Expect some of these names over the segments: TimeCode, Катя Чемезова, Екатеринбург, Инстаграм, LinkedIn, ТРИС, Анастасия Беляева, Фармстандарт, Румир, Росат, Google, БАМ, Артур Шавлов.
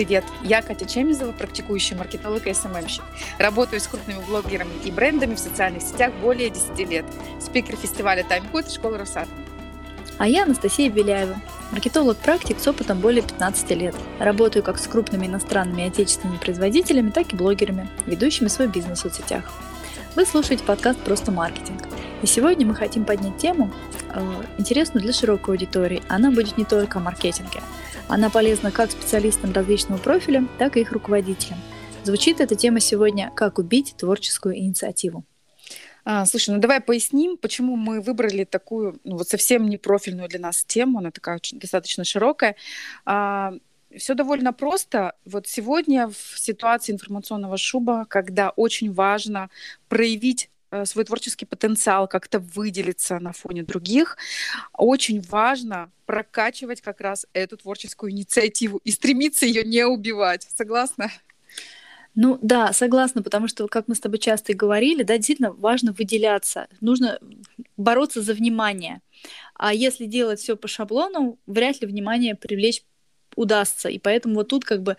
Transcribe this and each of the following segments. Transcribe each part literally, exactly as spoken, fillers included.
Привет, я Катя Чемезова, практикующий маркетолог и эс эм эм-щик. Работаю с крупными блогерами и брендами в социальных сетях более десять лет. Спикер фестиваля TimeCode и школы Росат. А я Анастасия Беляева, маркетолог-практик с опытом более пятнадцати лет. Работаю как с крупными иностранными и отечественными производителями, так и блогерами, ведущими свой бизнес в соцсетях. Вы слушаете подкаст «Просто маркетинг». И сегодня мы хотим поднять тему, э, интересную для широкой аудитории. Она будет не только о маркетинге. Она полезна как специалистам различного профиля, так и их руководителям. Звучит эта тема сегодня «Как убить творческую инициативу». А, слушай, ну давай поясним, почему мы выбрали такую, ну вот совсем не профильную для нас тему, она такая очень, достаточно широкая. А, Все довольно просто. Вот сегодня в ситуации информационного шума, когда очень важно проявить свой творческий потенциал, как-то выделиться на фоне других, очень важно прокачивать как раз эту творческую инициативу и стремиться ее не убивать. Согласна? Ну да, согласна, потому что, как мы с тобой часто и говорили, да, действительно важно выделяться, нужно бороться за внимание. А если делать все по шаблону, вряд ли внимание привлечь удастся. И поэтому вот тут как бы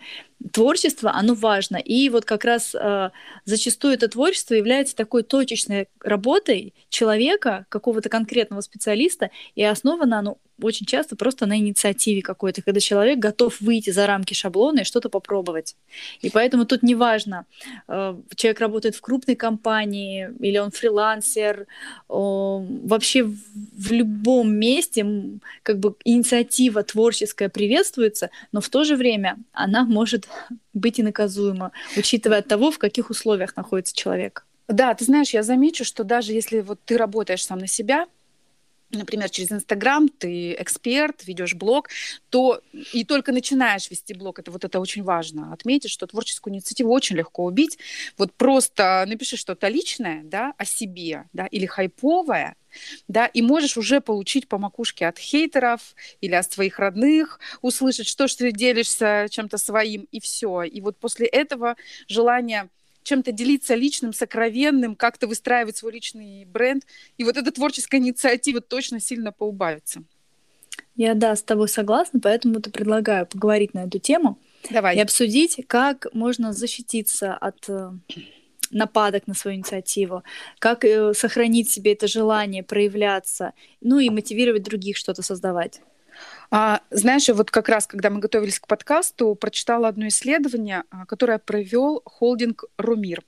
творчество, оно важно. И вот как раз э, зачастую это творчество является такой точечной работой человека, какого-то конкретного специалиста, и основано оно очень часто просто на инициативе какой-то, когда человек готов выйти за рамки шаблона и что-то попробовать. И поэтому тут неважно, э, человек работает в крупной компании, или он фрилансер, э, вообще в, в любом месте как бы инициатива творческая приветствуется, но в то же время она может быть и наказуема, учитывая того, в каких условиях находится человек. Да, ты знаешь, я замечу, что даже если вот ты работаешь сам на себя, например, через Инстаграм, ты эксперт, ведешь блог, то и только начинаешь вести блог, это вот это очень важно отметить, что творческую инициативу очень легко убить. Вот просто напиши что-то личное, да, о себе, да, или хайповое, да, и можешь уже получить по макушке от хейтеров или от своих родных, услышать, что ж ты делишься чем-то своим, и все. И вот после этого желание чем-то делиться личным, сокровенным, как-то выстраивать свой личный бренд. И вот эта творческая инициатива точно сильно поубавится. Я, да, с тобой согласна, поэтому-то предлагаю поговорить на эту тему. Давай. И обсудить, как можно защититься от нападок на свою инициативу, как сохранить себе это желание проявляться, ну и мотивировать других что-то создавать. А, знаешь, вот как раз, когда мы готовились к подкасту, прочитала одно исследование, которое провел холдинг «Румир».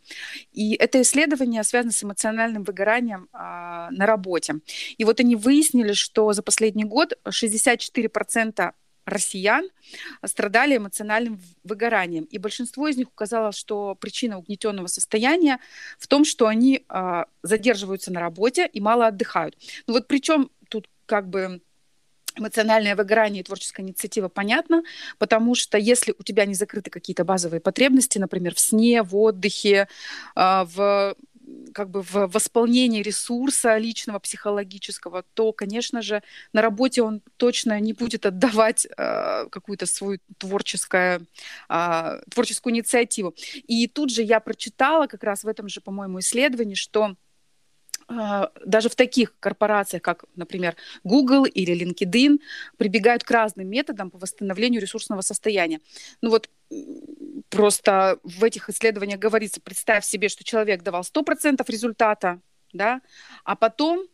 И это исследование связано с эмоциональным выгоранием а, на работе. И вот они выяснили, что за последний год шестьдесят четыре процента россиян страдали эмоциональным выгоранием. И большинство из них указало, что причина угнетенного состояния в том, что они а, задерживаются на работе и мало отдыхают. Ну вот причем тут как бы... Эмоциональное выгорание и творческая инициатива понятно, потому что если у тебя не закрыты какие-то базовые потребности, например, в сне, в отдыхе, в, как бы в восполнении ресурса личного, психологического, то, конечно же, на работе он точно не будет отдавать какую-то свою творческую, творческую инициативу. И тут же я прочитала как раз в этом же, по-моему, исследовании, что даже в таких корпорациях, как, например, Google или LinkedIn, прибегают к разным методам по восстановлению ресурсного состояния. Ну вот просто в этих исследованиях говорится, представь себе, что человек давал сто процентов результата, да, а потом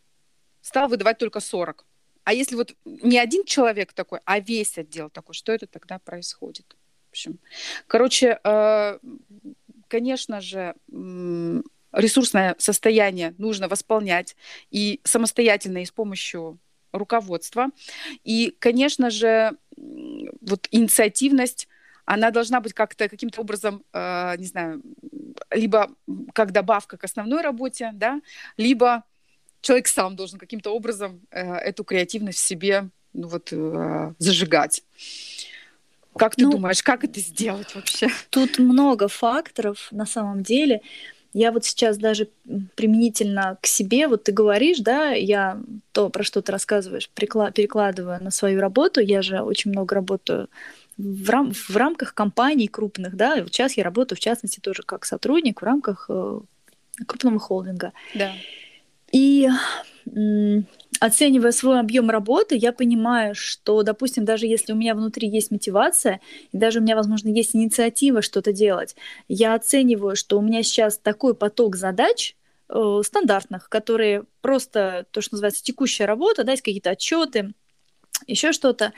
стал выдавать только сорок процентов. А если вот не один человек такой, а весь отдел такой, что это тогда происходит? В общем, короче, конечно же, ресурсное состояние нужно восполнять и самостоятельно, и с помощью руководства. И, конечно же, вот инициативность, она должна быть как-то, каким-то образом, э, не знаю, либо как добавка к основной работе, да, либо человек сам должен каким-то образом э, эту креативность в себе, ну, вот, э, зажигать. Как ты ну, думаешь, как это сделать вообще? Тут много факторов на самом деле. Я вот сейчас даже применительно к себе, вот ты говоришь, да, я то, про что ты рассказываешь, перекладываю на свою работу. Я же очень много работаю в, рам- в рамках компаний крупных, да, и вот сейчас я работаю, в частности, тоже как сотрудник в рамках крупного холдинга. Да. И оценивая свой объем работы, я понимаю, что, допустим, даже если у меня внутри есть мотивация, и даже у меня, возможно, есть инициатива что-то делать, я оцениваю, что у меня сейчас такой поток задач, э, стандартных, которые просто, то, что называется, текущая работа, да, есть какие-то отчеты, еще что-то.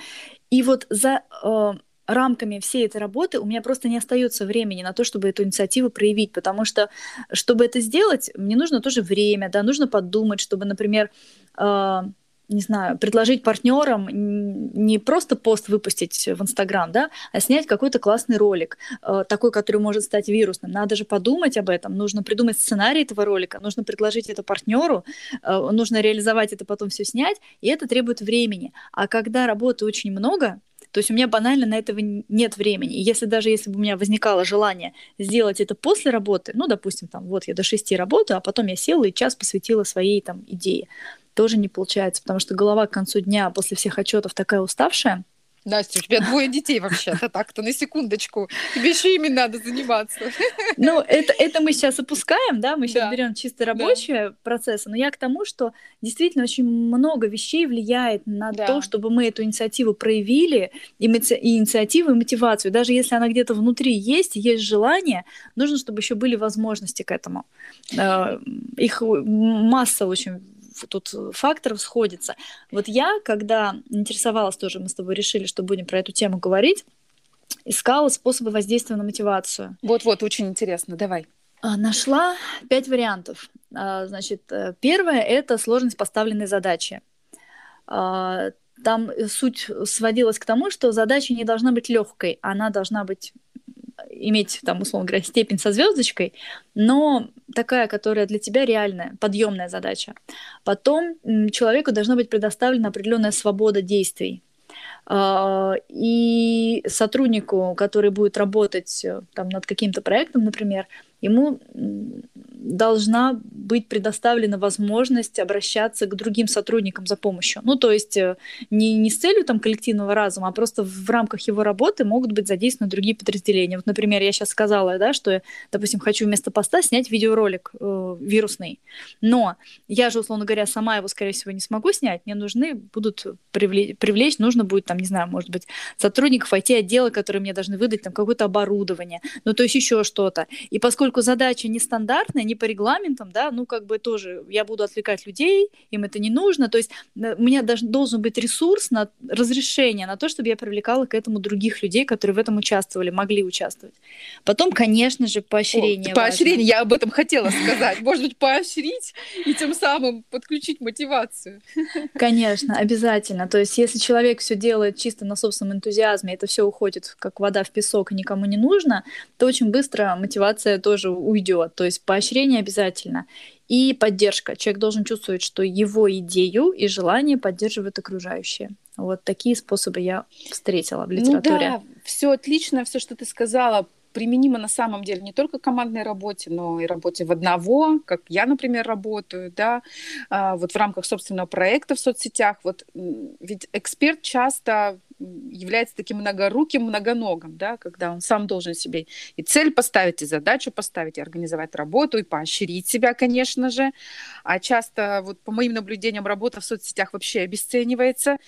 И вот за... Э, рамками всей этой работы у меня просто не остается времени на то, чтобы эту инициативу проявить, потому что, чтобы это сделать, мне нужно тоже время, да, нужно подумать, чтобы, например, э, не знаю, предложить партнерам не просто пост выпустить в Инстаграм, да, а снять какой-то классный ролик, э, такой, который может стать вирусным. Надо же подумать об этом, нужно придумать сценарий этого ролика, нужно предложить это партнеру, э, нужно реализовать это, потом все снять, и это требует времени. А когда работы очень много, то есть у меня банально на этого нет времени. И если даже если бы у меня возникало желание сделать это после работы, ну, допустим, там, вот я до шести работаю, а потом я села и час посвятила своей там идее, тоже не получается, потому что голова к концу дня после всех отчетов такая уставшая. Настя, у тебя двое детей вообще-то так-то, на секундочку. Тебе еще ими надо заниматься. Ну, это, это мы сейчас опускаем, да, мы сейчас да. берем чисто рабочие да. процессы, но я к тому, что действительно очень много вещей влияет на да. то, чтобы мы эту инициативу проявили, и, мати- и инициативу, и мотивацию. Даже если она где-то внутри есть, есть желание, нужно, чтобы еще были возможности к этому. Их масса очень... тут факторов сходится. Вот я, когда интересовалась тоже, мы с тобой решили, что будем про эту тему говорить, искала способы воздействия на мотивацию. Вот-вот, очень интересно, давай. Нашла пять вариантов. Значит, первое — это сложность поставленной задачи. Там суть сводилась к тому, что задача не должна быть легкой, она должна быть... иметь, там, условно говоря, степень со звездочкой, но такая, которая для тебя реальная, подъемная задача. Потом человеку должна быть предоставлена определенная свобода действий. И сотруднику, который будет работать там, над каким-то проектом, например, ему должна быть предоставлена возможность обращаться к другим сотрудникам за помощью. Ну, то есть не, не с целью там, коллективного разума, а просто в рамках его работы могут быть задействованы другие подразделения. Вот, например, я сейчас сказала, да, что я, допустим, хочу вместо поста снять видеоролик э, вирусный, но я же, условно говоря, сама его, скорее всего, не смогу снять, мне нужны будут привлечь, привлечь нужно будет, там, не знаю, может быть, сотрудников ай ти-отдела, которые мне должны выдать там, какое-то оборудование, ну, то есть еще что-то. И поскольку задача нестандартная, не по регламентам, да, ну, как бы тоже я буду отвлекать людей, им это не нужно, то есть у меня даже должен быть ресурс на разрешение, на то, чтобы я привлекала к этому других людей, которые в этом участвовали, могли участвовать. Потом, конечно же, поощрение. О, поощрение, я об этом хотела сказать. Может быть, поощрить и тем самым подключить мотивацию. Конечно, обязательно. То есть если человек все делает чисто на собственном энтузиазме, это все уходит как вода в песок и никому не нужно, то очень быстро мотивация тоже уйдет, то есть поощрение обязательно. И поддержка. Человек должен чувствовать, что его идею и желание поддерживают окружающие. Вот такие способы я встретила в литературе. Ну да, все отлично, все, что ты сказала, применимо на самом деле не только к командной работе, но и работе в одного, как я, например, работаю, да, вот в рамках собственного проекта в соцсетях. Вот ведь эксперт часто является таким многоруким, многоногом, да, когда он сам должен себе и цель поставить, и задачу поставить, и организовать работу, и поощрить себя, конечно же. А часто, вот по моим наблюдениям, работа в соцсетях вообще обесценивается,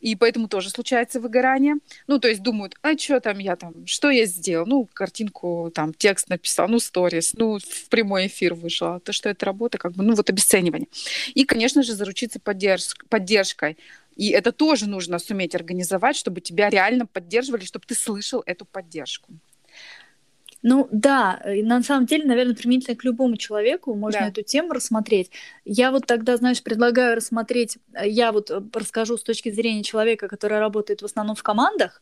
и поэтому тоже случается выгорание. Ну, то есть думают, а что там я там, что я сделал? Ну, картинку, там, текст написал, ну, сторис, ну, в прямой эфир вышла. То, что это работа, как бы, ну, вот обесценивание. И, конечно же, заручиться поддерж- поддержкой. И это тоже нужно суметь организовать, чтобы тебя реально поддерживали, чтобы ты слышал эту поддержку. Ну да, на самом деле, наверное, применительно к любому человеку можно да. эту тему рассмотреть. Я вот тогда, знаешь, предлагаю рассмотреть, я вот расскажу с точки зрения человека, который работает в основном в командах,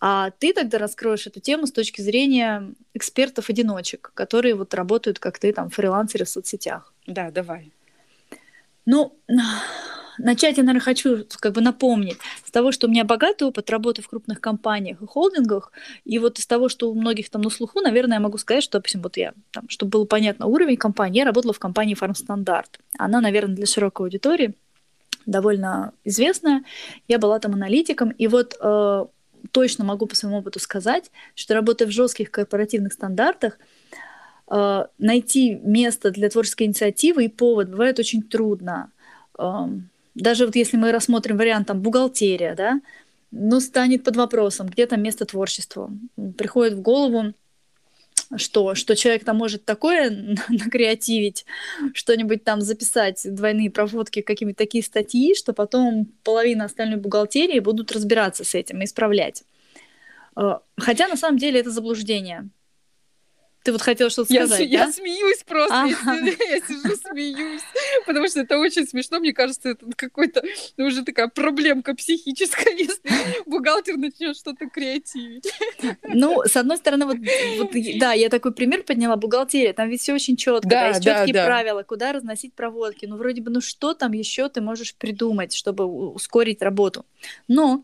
а ты тогда раскроешь эту тему с точки зрения экспертов-одиночек, которые вот работают, как ты, там, фрилансеры в соцсетях. Да, давай. Ну... Начать я, наверное, хочу как бы напомнить с того, что у меня богатый опыт работы в крупных компаниях и холдингах, и вот из того, что у многих там на слуху, наверное, я могу сказать, что, допустим, вот я, там, чтобы было понятно уровень компании, я работала в компании «Фармстандарт». Она, наверное, для широкой аудитории довольно известная. Я была там аналитиком, и вот э, точно могу по своему опыту сказать, что работая в жестких корпоративных стандартах, э, найти место для творческой инициативы и повод бывает очень трудно. Э, даже вот если мы рассмотрим вариант там, бухгалтерия, да, ну, станет под вопросом, где там место творчества. Приходит в голову, что, что человек там может такое накреативить, что-нибудь там записать, двойные проводки, какие-нибудь такие статьи, что потом половина остальной бухгалтерии будут разбираться с этим и исправлять. Хотя на самом деле это заблуждение. Ты вот хотела что-то сказать, я, да? Я смеюсь просто, я, я сижу, смеюсь, потому что это очень смешно, мне кажется, это какой-то, ну, уже такая проблемка психическая, если бухгалтер начнет что-то креативить. Ну, с одной стороны, вот, вот да, я такой пример подняла, бухгалтерия, там ведь все очень четко, да, да, есть четкие да, да. правила, куда разносить проводки, ну, вроде бы, ну, что там еще ты можешь придумать, чтобы ускорить работу, но...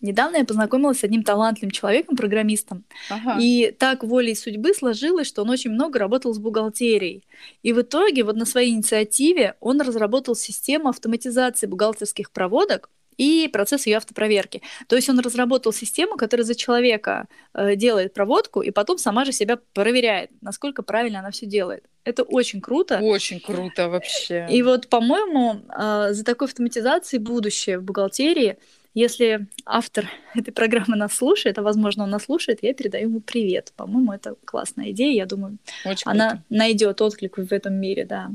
Недавно я познакомилась с одним талантливым человеком, программистом. Ага. И так волей судьбы сложилось, что он очень много работал с бухгалтерией. И в итоге вот на своей инициативе он разработал систему автоматизации бухгалтерских проводок и процесс ее автопроверки. То есть он разработал систему, которая за человека делает проводку и потом сама же себя проверяет, насколько правильно она все делает. Это очень круто. Очень круто вообще. И вот, по-моему, за такой автоматизацией будущее в бухгалтерии. Если автор этой программы нас слушает, а, возможно, он нас слушает, я передаю ему привет. По-моему, это классная идея, я думаю, очень она круто. Найдет отклик в этом мире, да.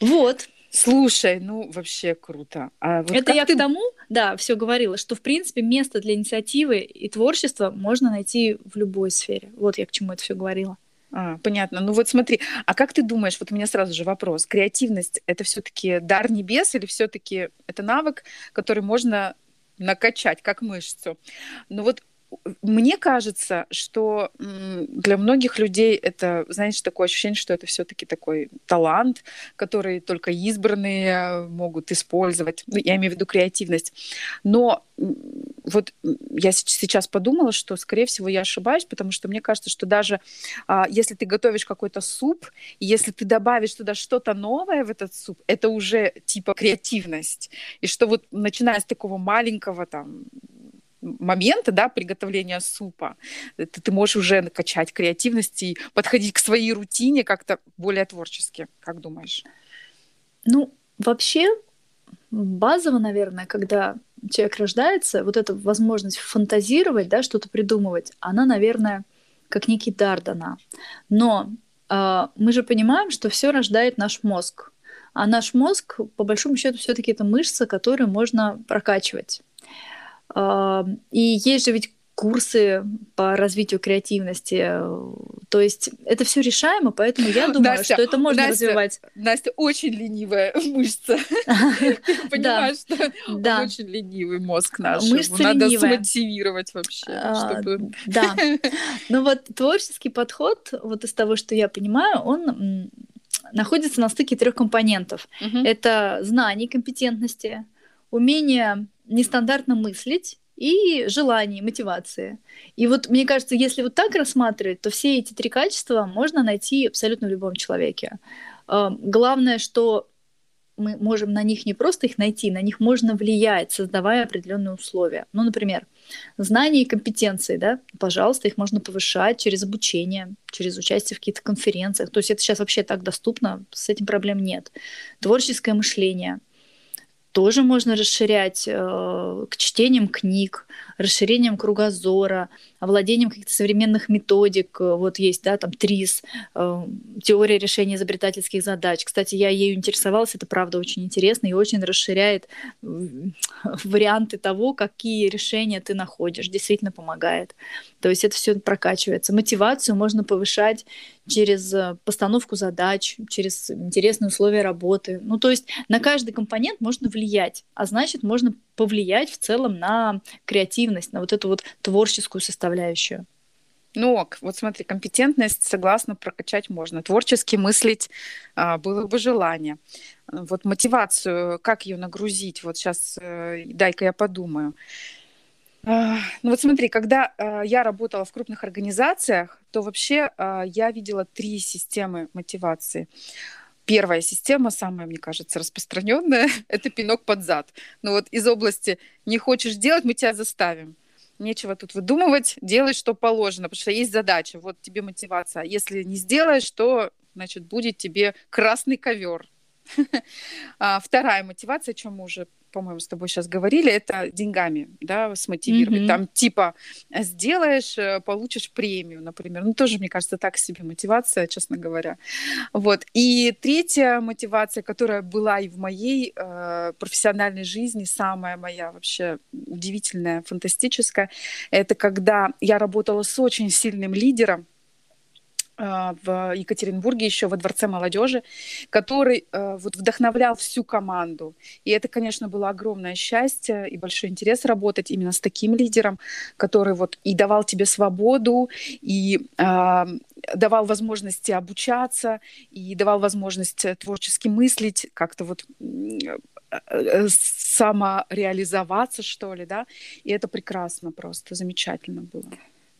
Вот. Слушай, ну, вообще круто. А вот это я ты... к тому, да, все говорила, что, в принципе, место для инициативы и творчества можно найти в любой сфере. Вот я к чему это все говорила. А, понятно. Ну вот смотри, а как ты думаешь, вот у меня сразу же вопрос, креативность — это все-таки дар небес или все-таки это навык, который можно... накачать, как мышцу. Но вот мне кажется, что для многих людей это, знаешь, такое ощущение, что это все-таки такой талант, который только избранные могут использовать. Я имею в виду креативность. Но вот я сейчас подумала, что, скорее всего, я ошибаюсь, потому что мне кажется, что даже если ты готовишь какой-то суп, если ты добавишь туда что-то новое в этот суп, это уже типа креативность. И что вот начиная с такого маленького там момента, да, приготовления супа, ты, ты можешь уже накачать креативность и подходить к своей рутине как-то более творчески. Как думаешь? Ну, вообще, базово, наверное, когда человек рождается, вот эта возможность фантазировать, да, что-то придумывать, она, наверное, как некий дар дана. Но э, мы же понимаем, что все рождает наш мозг. А наш мозг, по большому счету, все-таки это мышца, которую можно прокачивать. И есть же ведь курсы по развитию креативности. То есть это все решаемо, поэтому я думаю, Настя, что это можно Настя, развивать. Настя очень ленивая мышца. Понимаешь, что очень ленивый мозг наш. Надо смотивировать вообще. Да. Ну вот творческий подход, вот из того, что я понимаю, он находится на стыке трех компонентов. Это знание, компетентности, умение нестандартно мыслить и желание, мотивация. И вот, мне кажется, если вот так рассматривать, то все эти три качества можно найти абсолютно в любом человеке. Главное, что мы можем на них не просто их найти, на них можно влиять, создавая определенные условия. Ну, например, знания и компетенции, да, пожалуйста, их можно повышать через обучение, через участие в каких-то конференциях. То есть это сейчас вообще так доступно, с этим проблем нет. Творческое мышление тоже можно расширять э, к чтениям книг, расширением кругозора, овладением каких-то современных методик. Вот есть, да, там ТРИС, э, теория решения изобретательских задач. Кстати, я ею интересовалась, это правда очень интересно и очень расширяет варианты того, какие решения ты находишь, действительно помогает. То есть это все прокачивается. Мотивацию можно повышать через постановку задач, через интересные условия работы. Ну, то есть на каждый компонент можно влиять, а значит, можно повлиять в целом на креативность, на вот эту вот творческую составляющую. Ну ок, вот смотри, компетентность, согласно, прокачать можно. Творчески мыслить было бы желание. Вот мотивацию, как ее нагрузить? Вот сейчас дай-ка я подумаю. Ну вот смотри, когда я работала в крупных организациях, то вообще я видела три системы мотивации. Первая система, самая, мне кажется, распространенная, это пинок под зад. Ну вот из области «не хочешь делать, мы тебя заставим». Нечего тут выдумывать, делай, что положено, потому что есть задача, вот тебе мотивация. Если не сделаешь, то, значит, будет тебе красный ковер. Вторая мотивация, о чем мы уже, по-моему, с тобой сейчас говорили, это деньгами, да, смотивировать. Mm-hmm. Там типа сделаешь, получишь премию, например. Ну, тоже, мне кажется, так себе мотивация, честно говоря. Вот. И третья мотивация, которая была и в моей э, профессиональной жизни, самая моя вообще удивительная, фантастическая, это когда я работала с очень сильным лидером в Екатеринбурге, еще во Дворце молодежи, который вот вдохновлял всю команду. И это, конечно, было огромное счастье и большой интерес работать именно с таким лидером, который вот и давал тебе свободу, и э, давал возможности обучаться, и давал возможность творчески мыслить, как-то вот самореализоваться, что ли, да. И это прекрасно просто, замечательно было.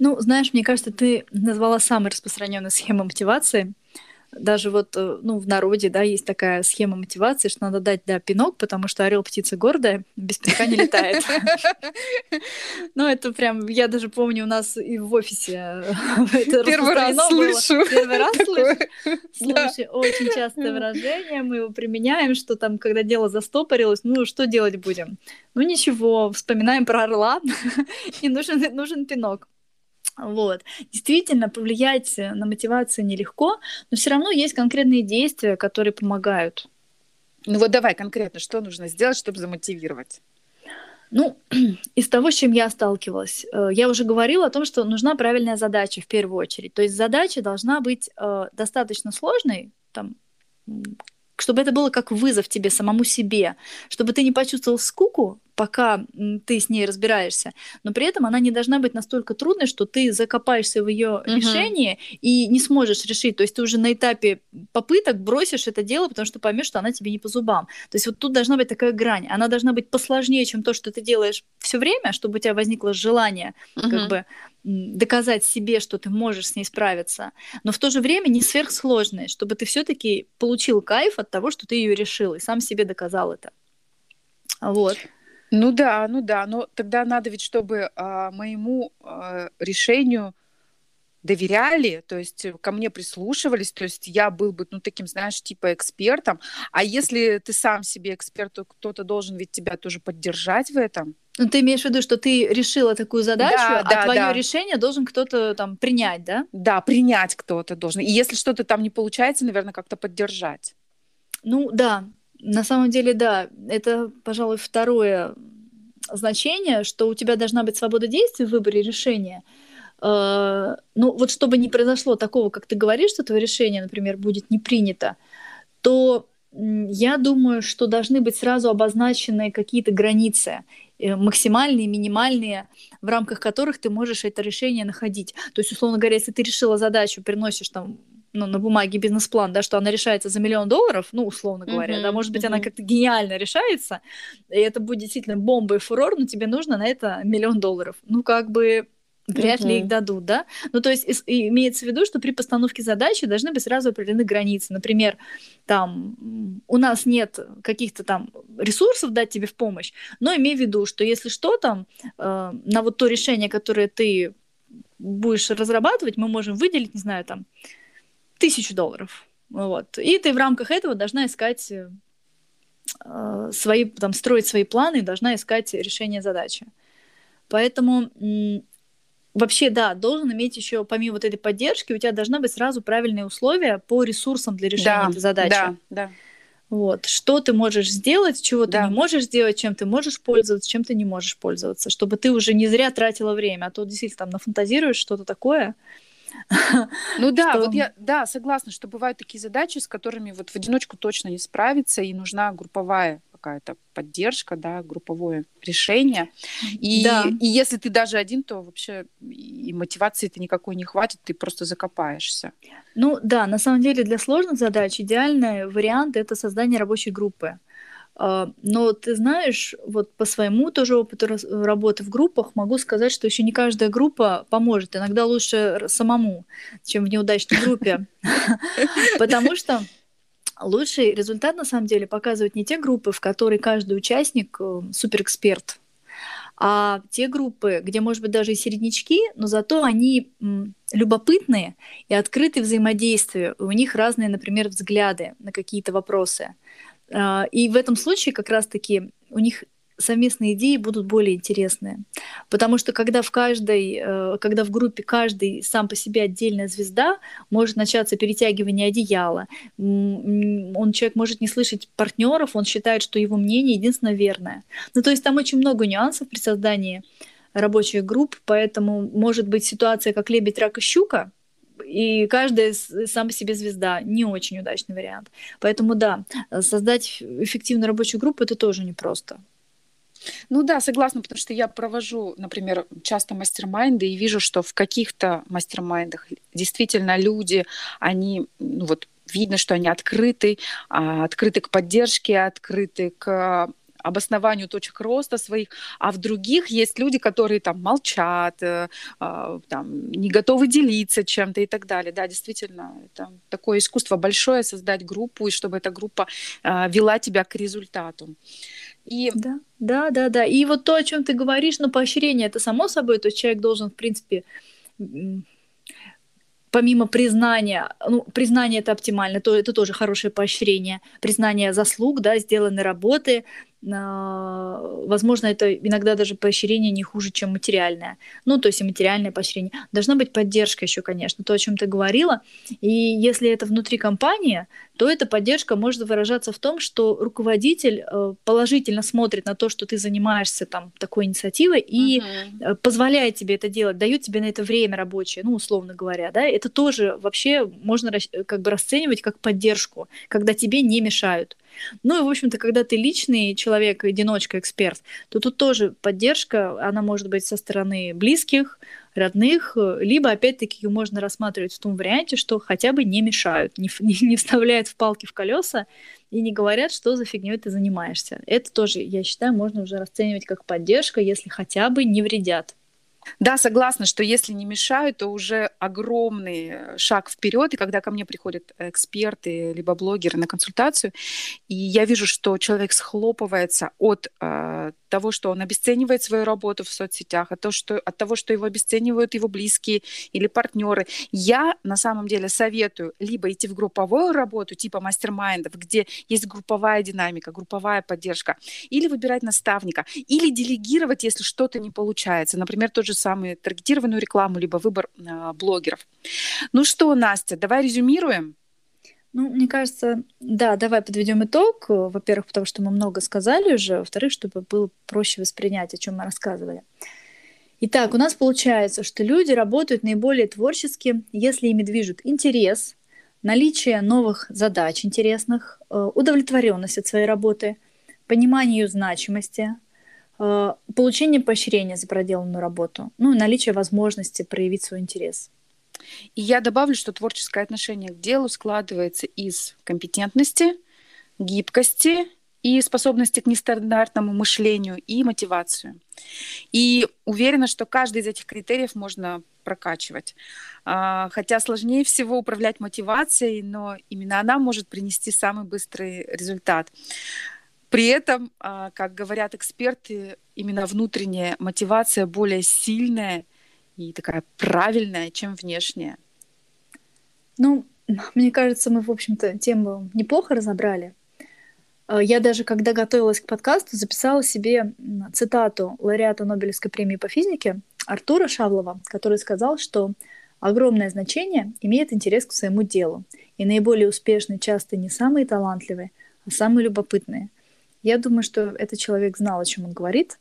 Ну, знаешь, мне кажется, ты назвала самой распространенной схемой мотивации. Даже вот, ну, в народе, да, есть такая схема мотивации, что надо дать, да, пинок, потому что орел птица гордая, без пинка не летает. Ну, это прям, я даже помню, у нас и в офисе первый раз слышу. Первый раз слышу. Слушай, очень частое выражение, мы его применяем, что там, когда дело застопорилось, ну, что делать будем? Ну, ничего, вспоминаем про орла, и нужен пинок. Вот. Действительно, повлиять на мотивацию нелегко, но все равно есть конкретные действия, которые помогают. Ну вот давай конкретно, что нужно сделать, чтобы замотивировать? Ну, из того, с чем я сталкивалась, я уже говорила о том, что нужна правильная задача в первую очередь. То есть задача должна быть достаточно сложной, там, чтобы это было как вызов тебе, самому себе, чтобы ты не почувствовал скуку, пока ты с ней разбираешься, но при этом она не должна быть настолько трудной, что ты закопаешься в ее uh-huh. решении и не сможешь решить, то есть ты уже на этапе попыток бросишь это дело, потому что поймешь, что она тебе не по зубам. То есть вот тут должна быть такая грань, она должна быть посложнее, чем то, что ты делаешь все время, чтобы у тебя возникло желание uh-huh. как бы доказать себе, что ты можешь с ней справиться, но в то же время не сверхсложной, чтобы ты все-таки получил кайф от того, что ты ее решил и сам себе доказал это. Вот. Ну да, ну да, но тогда надо ведь, чтобы э, моему э, решению доверяли, то есть ко мне прислушивались, то есть я был бы, ну, таким, знаешь, типа экспертом, а если ты сам себе эксперт, то кто-то должен ведь тебя тоже поддержать в этом. Ну, ты имеешь в виду, что ты решила такую задачу, да, а да, твое да. решение должен кто-то там принять, да? Да, принять кто-то должен, и если что-то там не получается, наверное, как-то поддержать. Ну да. На самом деле, да, это, пожалуй, второе значение, что у тебя должна быть свобода действий в выборе решения. Ну вот чтобы не произошло такого, как ты говоришь, что твое решение, например, будет не принято, то я думаю, что должны быть сразу обозначены какие-то границы, максимальные, минимальные, в рамках которых ты можешь это решение находить. То есть, условно говоря, если ты решила задачу, приносишь там, ну, на бумаге бизнес-план, да, что она решается за миллион долларов, ну, условно говоря, uh-huh, да, может быть, uh-huh. она как-то гениально решается, и это будет действительно бомба и фурор, но тебе нужно на это миллион долларов. Ну, как бы вряд uh-huh. ли их дадут, да? Ну, то есть имеется в виду, что при постановке задачи должны быть сразу определены границы. Например, там, у нас нет каких-то там ресурсов дать тебе в помощь, но имей в виду, что если что, там, э, на вот то решение, которое ты будешь разрабатывать, мы можем выделить, не знаю, там, тысячу долларов, вот. И ты в рамках этого должна искать э, свои, там, строить свои планы, должна искать решение задачи. Поэтому м- вообще, да, должен иметь еще, помимо вот этой поддержки, у тебя должны быть сразу правильные условия по ресурсам для решения да, этой задачи. Да, да. Вот. Что ты можешь сделать, чего да. ты не можешь сделать, чем ты можешь пользоваться, чем ты не можешь пользоваться, чтобы ты уже не зря тратила время, а то действительно там нафантазируешь что-то такое. Ну да, что... вот я да, согласна, что бывают такие задачи, с которыми вот в одиночку точно не справиться, и нужна групповая какая-то поддержка, да, групповое решение. И, да. и если ты даже один, то вообще и мотивации-то никакой не хватит, ты просто закопаешься. Ну да, на самом деле для сложных задач идеальный вариант – это создание рабочей группы. Но ты знаешь, вот по своему тоже опыту работы в группах могу сказать, что еще не каждая группа поможет. Иногда лучше самому, чем в неудачной группе. Потому что лучший результат на самом деле показывают не те группы, в которой каждый участник суперэксперт, а те группы, где, может быть, даже и середнячки, но зато они любопытные и открыты взаимодействию, у них разные, например, взгляды на какие-то вопросы. И в этом случае как раз-таки у них совместные идеи будут более интересные. Потому что когда в, каждой, когда в группе каждый сам по себе отдельная звезда, может начаться перетягивание одеяла. Он, человек может не слышать партнеров, он считает, что его мнение единственно верное. Ну, то есть там очень много нюансов при создании рабочих групп, поэтому может быть ситуация как лебедь, рак и щука, и каждая сам по себе звезда. Не очень удачный вариант. Поэтому да, создать эффективную рабочую группу — это тоже непросто. Ну да, согласна, потому что я провожу, например, часто мастер-майнды и вижу, что в каких-то мастер-майндах действительно люди, они, ну вот, видно, что они открыты, открыты к поддержке, открыты к обоснованию точек роста своих, а в других есть люди, которые там молчат, там, не готовы делиться чем-то и так далее. Да, действительно, это такое искусство большое — создать группу, и чтобы эта группа вела тебя к результату. И... Да, да, да, да. И вот то, о чем ты говоришь, ну, поощрение — это само собой, то есть человек должен, в принципе, помимо признания, ну, признание — это оптимально, то это тоже хорошее поощрение, признание заслуг, да, сделанной работы, возможно, это иногда даже поощрение не хуже, чем материальное. Ну, то есть и материальное поощрение. Должна быть поддержка еще, конечно, то, о чем ты говорила. И если это внутри компании, то эта поддержка может выражаться в том, что руководитель положительно смотрит на то, что ты занимаешься там такой инициативой, и uh-huh. позволяет тебе это делать, дает тебе на это время рабочее, ну, условно говоря, да, это тоже вообще можно как бы расценивать как поддержку, когда тебе не мешают. Ну и, в общем-то, когда ты личный человек, одиночка, эксперт, то тут тоже поддержка, она может быть со стороны близких, родных, либо, опять-таки, ее можно рассматривать в том варианте, что хотя бы не мешают, не, не вставляют в палки в колеса и не говорят, что за фигнёй ты занимаешься. Это тоже, я считаю, можно уже расценивать как поддержка, если хотя бы не вредят. Да, согласна, что если не мешают, то уже огромный шаг вперед. И когда ко мне приходят эксперты либо блогеры на консультацию, и я вижу, что человек схлопывается от э, того, что он обесценивает свою работу в соцсетях, от того, что, от того, что его обесценивают его близкие или партнеры. Я на самом деле советую либо идти в групповую работу типа мастер-майндов, где есть групповая динамика, групповая поддержка, или выбирать наставника, или делегировать, если что-то не получается. Например, тот же самую таргетированную рекламу, либо выбор э, блогеров. Ну что, Настя, давай резюмируем? Ну, мне кажется, да, давай подведем итог. Во-первых, потому что мы много сказали уже. Во-вторых, чтобы было проще воспринять, о чем мы рассказывали. Итак, у нас получается, что люди работают наиболее творчески, если ими движут интерес, наличие новых задач интересных, удовлетворенность от своей работы, понимание ее значимости, получение поощрения за проделанную работу, ну и наличие возможности проявить свой интерес. И я добавлю, что творческое отношение к делу складывается из компетентности, гибкости и способности к нестандартному мышлению и мотивации. И уверена, что каждый из этих критериев можно прокачивать. Хотя сложнее всего управлять мотивацией, но именно она может принести самый быстрый результат. При этом, как говорят эксперты, именно внутренняя мотивация более сильная и такая правильная, чем внешняя. Ну, мне кажется, мы, в общем-то, тему неплохо разобрали. Я даже, когда готовилась к подкасту, записала себе цитату лауреата Нобелевской премии по физике Артура Шавлова, который сказал, что огромное значение имеет интерес к своему делу, и наиболее успешные часто не самые талантливые, а самые любопытные. Я думаю, что этот человек знал, о чем он говорит.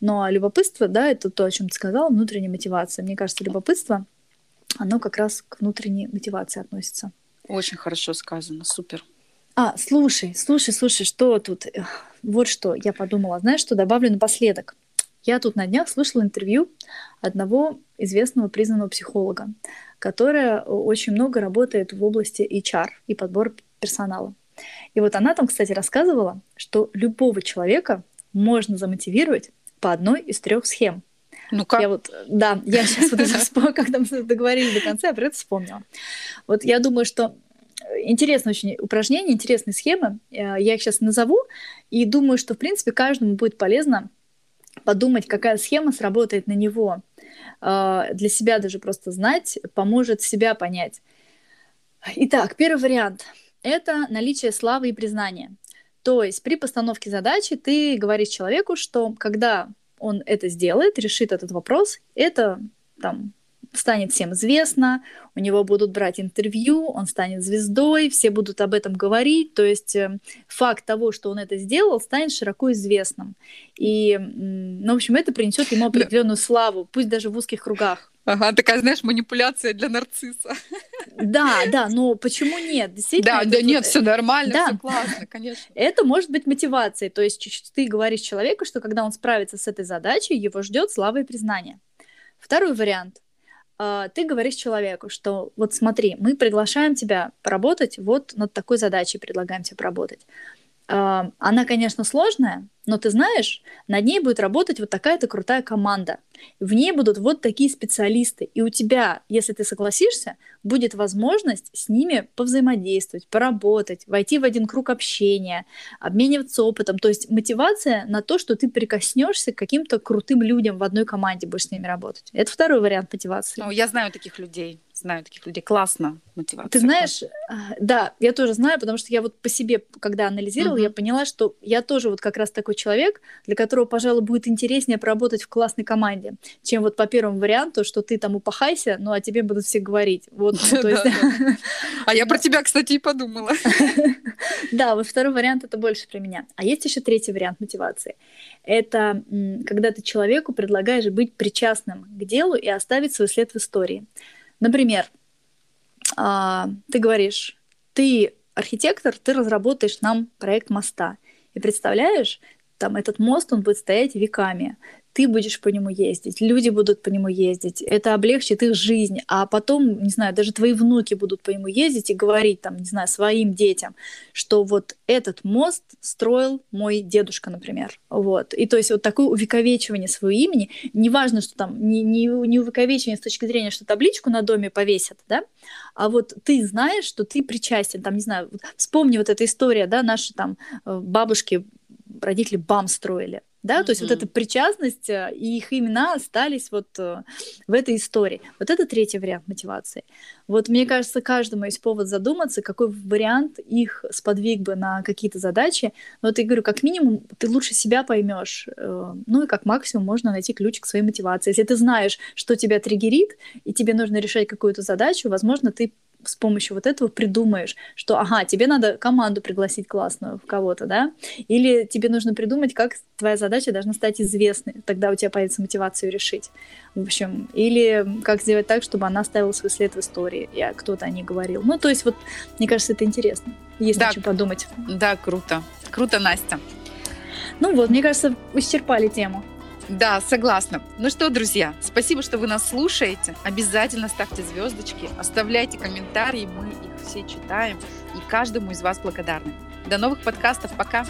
Но любопытство, да, это то, о чем ты сказала, внутренняя мотивация. Мне кажется, любопытство, оно как раз к внутренней мотивации относится. Очень хорошо сказано, супер. А, слушай, слушай, слушай, что тут? Вот что я подумала, знаешь, что добавлю напоследок. Я тут на днях слышала интервью одного известного признанного психолога, которая очень много работает в области эйч ар и подбора персонала. И вот она там, кстати, рассказывала, что любого человека можно замотивировать по одной из трех схем. Ну как? Я вот, да, я сейчас вот это вспомнила, когда мы договорились до конца, я про это вспомнила. Вот я думаю, что интересное очень упражнение, интересные схемы, я их сейчас назову, и думаю, что, в принципе, каждому будет полезно подумать, какая схема сработает на него. Для себя даже просто знать поможет себя понять. Итак, первый вариант – это наличие славы и признания. То есть при постановке задачи ты говоришь человеку, что когда он это сделает, решит этот вопрос, это там станет всем известно, у него будут брать интервью, он станет звездой, все будут об этом говорить, то есть факт того, что он это сделал, станет широко известным. И, ну, в общем, это принесет ему определенную славу, пусть даже в узких кругах. Ага, такая, знаешь, манипуляция для нарцисса. Да, да, но почему нет? Действительно, да, да, тут... нет, все нормально, да. Все классно, конечно. Это может быть мотивацией, то есть чуть-чуть ты говоришь человеку, что когда он справится с этой задачей, его ждет слава и признание. Второй вариант. Ты говоришь человеку, что вот смотри, мы приглашаем тебя поработать вот над такой задачей, предлагаем тебе поработать. Она, конечно, сложная, но ты знаешь, над ней будет работать вот такая-то крутая команда. В ней будут вот такие специалисты. И у тебя, если ты согласишься, будет возможность с ними повзаимодействовать, поработать, войти в один круг общения, обмениваться опытом. То есть мотивация на то, что ты прикоснешься к каким-то крутым людям в одной команде, будешь с ними работать. Это второй вариант мотивации. Ну, я знаю таких людей. Знаю таких людей. Классно мотивация. Ты знаешь, да, я тоже знаю, потому что я вот по себе, когда анализировала, uh-huh. я поняла, что я тоже вот как раз такой человек, для которого, пожалуй, будет интереснее поработать в классной команде, чем вот по первому варианту, что ты там упахайся, ну а тебе будут все говорить. Вот, то есть... А я про тебя, кстати, и подумала. Да, вот второй вариант — это больше про меня. А есть еще третий вариант мотивации. Это когда ты человеку предлагаешь быть причастным к делу и оставить свой след в истории. Например, ты говоришь, ты архитектор, ты разработаешь нам проект моста. И представляешь, там этот мост, он будет стоять веками. Ты будешь по нему ездить, люди будут по нему ездить. Это облегчит их жизнь. А потом, не знаю, даже твои внуки будут по нему ездить и говорить, там, не знаю, своим детям, что вот этот мост строил мой дедушка, например. Вот. И то есть вот такое увековечивание своего имени. Неважно, что там не, не, не увековечивание с точки зрения, что табличку на доме повесят, да? А вот ты знаешь, что ты причастен. Там, не знаю, вспомни вот эта история, да, наши там бабушки, родители БАМ строили. Да, mm-hmm. То есть вот эта причастность и их имена остались вот в этой истории. Вот это третий вариант мотивации. Вот мне кажется, каждому есть повод задуматься, какой вариант их сподвиг бы на какие-то задачи. Но вот я говорю, как минимум ты лучше себя поймешь. Ну и как максимум можно найти ключ к своей мотивации. Если ты знаешь, что тебя триггерит, и тебе нужно решать какую-то задачу, возможно, ты с помощью вот этого придумаешь, что, ага, тебе надо команду пригласить классную в кого-то, да? Или тебе нужно придумать, как твоя задача должна стать известной, тогда у тебя появится мотивация её решить. В общем, или как сделать так, чтобы она оставила свой след в истории, и кто-то о ней говорил. Ну, то есть вот, мне кажется, это интересно. Есть да, о чем подумать. Да, круто. Круто, Настя. Ну вот, мне кажется, исчерпали тему. Да, согласна. Ну что, друзья, спасибо, что вы нас слушаете. Обязательно ставьте звездочки, оставляйте комментарии, мы их все читаем. И каждому из вас благодарны. До новых подкастов, пока!